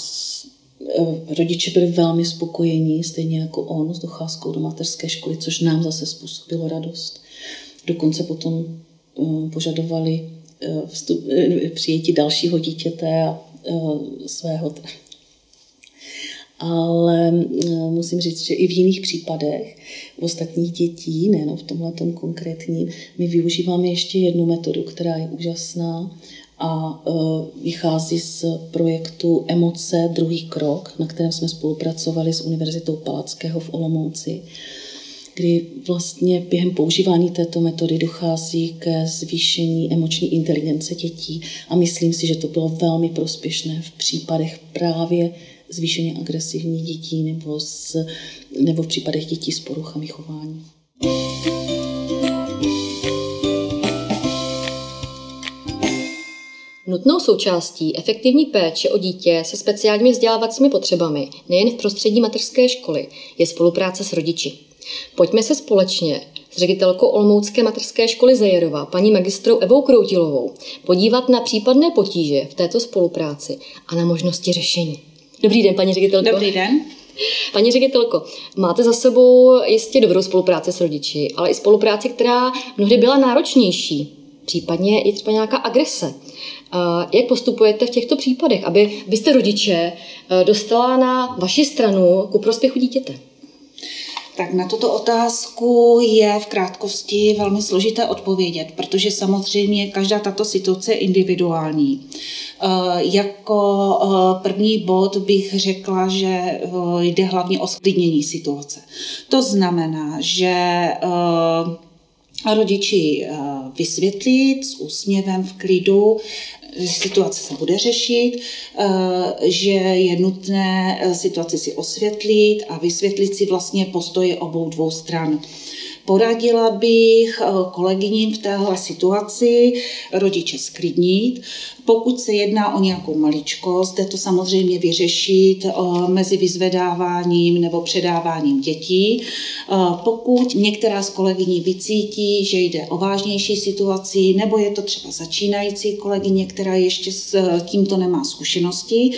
rodiče byli velmi spokojení, stejně jako on, s docházkou do mateřské školy, což nám zase způsobilo radost. Dokonce potom požadovali přijetí dalšího dítěte a svého. Ale musím říct, že i v jiných případech ostatních dětí, nejenom v tomhletom konkrétním, my využíváme ještě jednu metodu, která je úžasná a vychází z projektu Emoce, druhý krok, na kterém jsme spolupracovali s Univerzitou Palackého v Olomouci, kdy vlastně během používání této metody dochází ke zvýšení emoční inteligence dětí a myslím si, že to bylo velmi prospěšné v případech právě zvýšení agresivních dětí nebo v případech dětí s poruchami chování. Nutnou součástí efektivní péče o dítě se speciálními vzdělávacími potřebami, nejen v prostředí mateřské školy, je spolupráce s rodiči. Pojďme se společně ředitelkou olomoucké mateřské školy Zeyerova, paní magistrou Evou Kroutilovou, podívat na případné potíže v této spolupráci a na možnosti řešení. Dobrý den, paní ředitelko. Dobrý den. Paní ředitelko, máte za sebou jistě dobrou spolupráci s rodiči, ale i spolupráci, která mnohdy byla náročnější, případně i třeba nějaká agrese. Jak postupujete v těchto případech, aby byste rodiče dostala na vaši stranu ku prospěchu dítěte? Tak na tuto otázku je v krátkosti velmi složité odpovědět, protože samozřejmě každá tato situace je individuální. Jako první bod bych řekla, že jde hlavně o zklidnění situace. To znamená, že rodiči vysvětlit s úsměvem v klidu, že situace se bude řešit, že je nutné situaci si osvětlit a vysvětlit si vlastně postoje obou stran. Poradila bych kolegyním v téhle situaci rodiče zklidnit. Pokud se jedná o nějakou maličkost, jde to samozřejmě vyřešit mezi vyzvedáváním nebo předáváním dětí. Pokud některá z kolegyní vycítí, že jde o vážnější situaci, nebo je to třeba začínající kolegyně, která ještě s tímto nemá zkušenosti,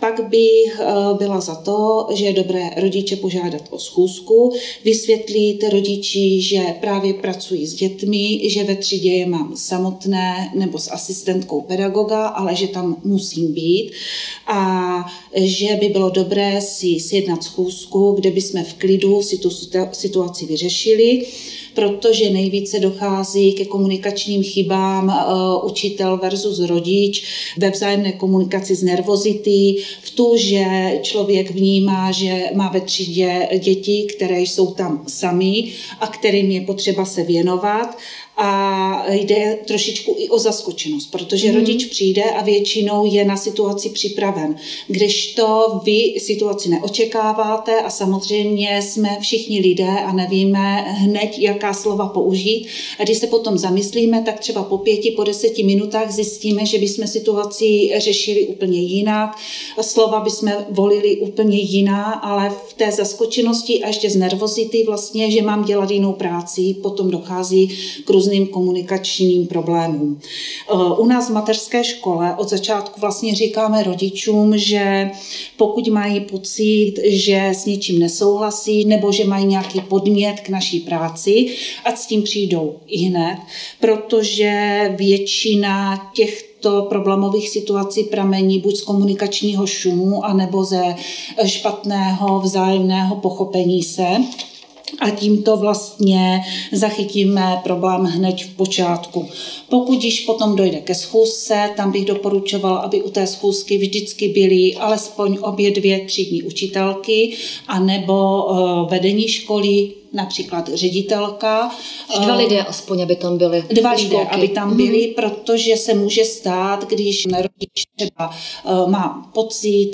pak bych byla za to, že je dobré rodiče požádat o schůzku, vysvětlit rodiči, že právě pracuji s dětmi, že ve třídě je mám samotné nebo s asistentkou pedagoga, ale že tam musím být a že by bylo dobré si sjednat schůzku, kde bychom v klidu si tu situaci vyřešili, protože nejvíce dochází ke komunikačním chybám učitel versus rodič, ve vzájemné komunikaci z nervozity, v tu, že člověk vnímá, že má ve třídě děti, které jsou tam sami a kterým je potřeba se věnovat. A jde trošičku i o zaskočenost, protože rodič přijde a většinou je na situaci připraven. Kdežto vy situaci neočekáváte a samozřejmě jsme všichni lidé a nevíme hned, jaká slova použít. A když se potom zamyslíme, tak třeba po 5, po 10 minutách zjistíme, že bychom situaci řešili úplně jinak, slova bychom volili úplně jiná, ale v té zaskočenosti a ještě z nervozity vlastně, že mám dělat jinou práci, potom dochází k komunikačním problémům. U nás v mateřské škole od začátku vlastně říkáme rodičům, že pokud mají pocit, že s něčím nesouhlasí nebo že mají nějaký podnět k naší práci, ať s tím přijdou i hned, protože většina těchto problémových situací pramení buď z komunikačního šumu, anebo ze špatného vzájemného pochopení se. A tímto vlastně zachytíme problém hned v počátku. Pokud již potom dojde ke schůzce, tam bych doporučovala, aby u té schůzky vždycky byly alespoň obě 2 třídní učitelky anebo vedení školy, například ředitelka. 2 lidé aspoň, aby tam byli. 2 lidé, aby tam byli, protože se může stát, když rodič třeba má pocit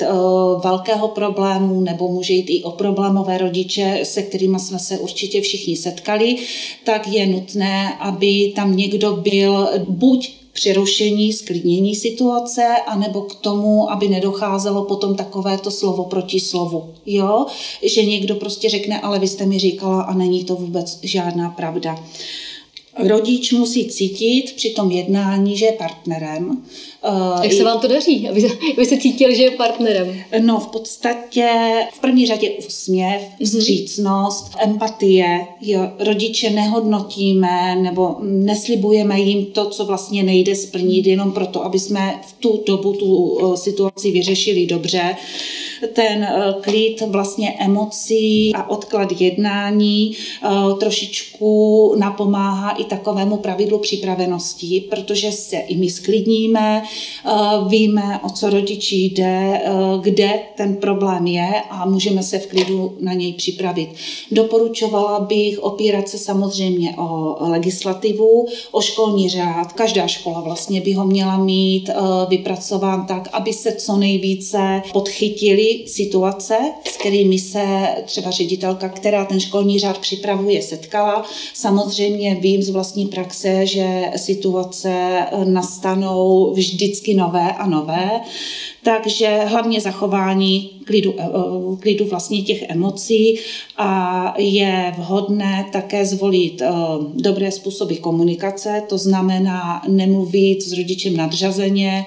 velkého problému, nebo může jít i o problémové rodiče, se kterými jsme se určitě všichni setkali, tak je nutné, aby tam někdo byl buď přerušení, zklidnění situace, anebo k tomu, aby nedocházelo potom takovéto slovo proti slovu. Jo? Že někdo prostě řekne, ale vy jste mi říkala a není to vůbec žádná pravda. Rodič musí cítit při tom jednání, že je partnerem. Jak se vám to daří, aby se cítil, že je partnerem? No v podstatě v první řadě úsměv, vstřícnost, empatie. Rodiče nehodnotíme nebo neslibujeme jim to, co vlastně nejde splnit, jenom proto, aby jsme v tu dobu tu situaci vyřešili dobře. Ten klid vlastně emocí a odklad jednání trošičku napomáhá i takovému pravidlu připravenosti, protože se i my sklidníme, víme, o co rodiči jde, kde ten problém je a můžeme se v klidu na něj připravit. Doporučovala bych opírat se samozřejmě o legislativu, o školní řád. Každá škola vlastně by ho měla mít vypracován tak, aby se co nejvíce podchytili ty situace, s kterými se třeba ředitelka, která ten školní řád připravuje, setkala. Samozřejmě vím z vlastní praxe, že situace nastanou vždycky nové a nové, takže hlavně zachování klidu vlastně těch emocí a je vhodné také zvolit dobré způsoby komunikace, to znamená nemluvit s rodičem nadřazeně,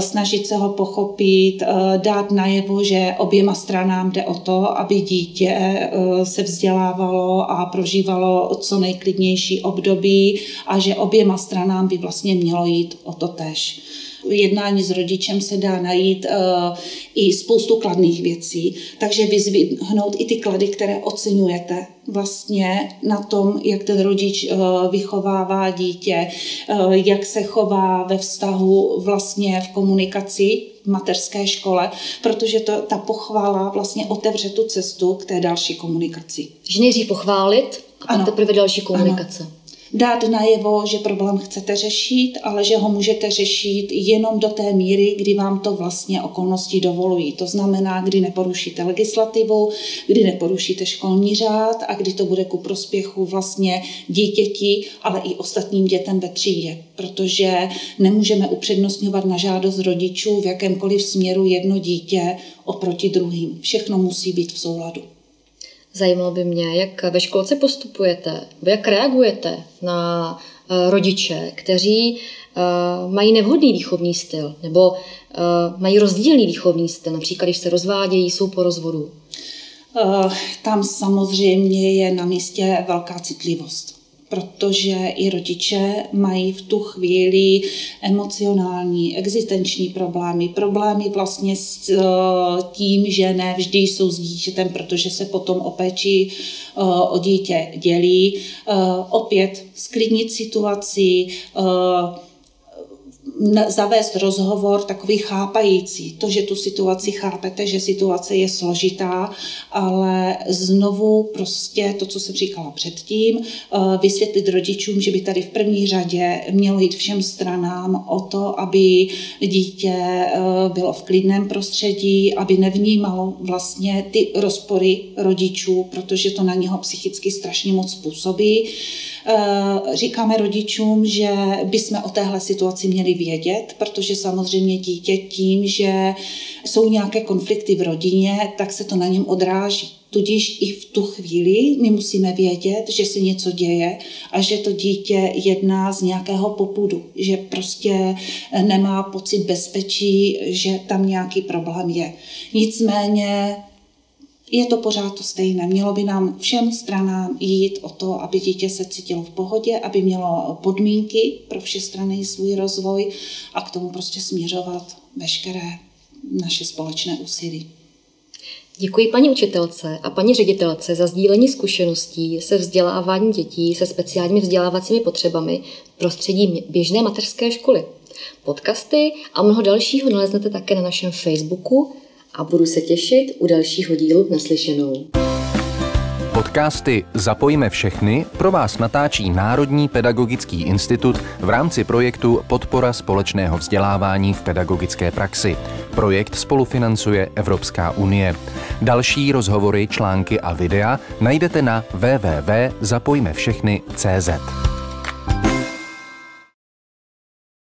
snažit se ho pochopit, dát najevo, že oběma stranám jde o to, aby dítě se vzdělávalo a prožívalo co nejklidnější období a že oběma stranám by vlastně mělo jít o to též. V jednání s rodičem se dá najít i spoustu kladných věcí, takže vyzvihnout i ty klady, které oceňujete vlastně na tom, jak ten rodič vychovává dítě, jak se chová ve vztahu vlastně v komunikaci v mateřské škole, protože ta pochvála vlastně otevře tu cestu k té další komunikaci. Že nejdřív pochválit a teprve další komunikace. Ano. Dát najevo, že problém chcete řešit, ale že ho můžete řešit jenom do té míry, kdy vám to vlastně okolnosti dovolují. To znamená, kdy neporušíte legislativu, kdy neporušíte školní řád a kdy to bude ku prospěchu vlastně dítěti, ale i ostatním dětem ve třídě. Protože nemůžeme upřednostňovat na žádost rodičů v jakémkoliv směru jedno dítě oproti druhým. Všechno musí být v souladu. Zajímalo by mě, jak ve školce postupujete, jak reagujete na rodiče, kteří mají nevhodný výchovní styl nebo mají rozdílný výchovní styl, například když se rozvádějí, jsou po rozvodu. Tam samozřejmě je na místě velká citlivost, protože i rodiče mají v tu chvíli emocionální, existenční problémy. Problémy vlastně s tím, že ne vždy jsou s dítětem, protože se potom o péči o dítě dělí. Opět sklidnit situaci, zavést rozhovor takový chápající. To, že tu situaci chápete, že situace je složitá, ale znovu prostě to, co jsem říkala předtím, vysvětlit rodičům, že by tady v první řadě mělo jít všem stranám o to, aby dítě bylo v klidném prostředí, aby nevnímalo vlastně ty rozpory rodičů, protože to na něho psychicky strašně moc působí. Říkáme rodičům, že bychom o téhle situaci měli vědět, protože samozřejmě dítě tím, že jsou nějaké konflikty v rodině, tak se to na něm odráží. Tudíž i v tu chvíli my musíme vědět, že se něco děje a že to dítě jedná z nějakého popudu, že prostě nemá pocit bezpečí, že tam nějaký problém je. Nicméně je to pořád to stejné. Mělo by nám všem stranám jít o to, aby dítě se cítilo v pohodě, aby mělo podmínky pro všestranný svůj rozvoj a k tomu prostě směřovat veškeré naše společné úsilí. Děkuji paní učitelce a paní ředitelce za sdílení zkušeností se vzděláváním dětí se speciálními vzdělávacími potřebami v prostředí běžné mateřské školy. Podcasty a mnoho dalšího naleznete také na našem Facebooku, a budu se těšit u dalšího dílu Naslyšenou. Podcasty Zapojme všechny pro vás natáčí Národní pedagogický institut v rámci projektu Podpora společného vzdělávání v pedagogické praxi. Projekt spolufinancuje Evropská unie. Další rozhovory, články a videa najdete na www.zapojmevšechny.cz.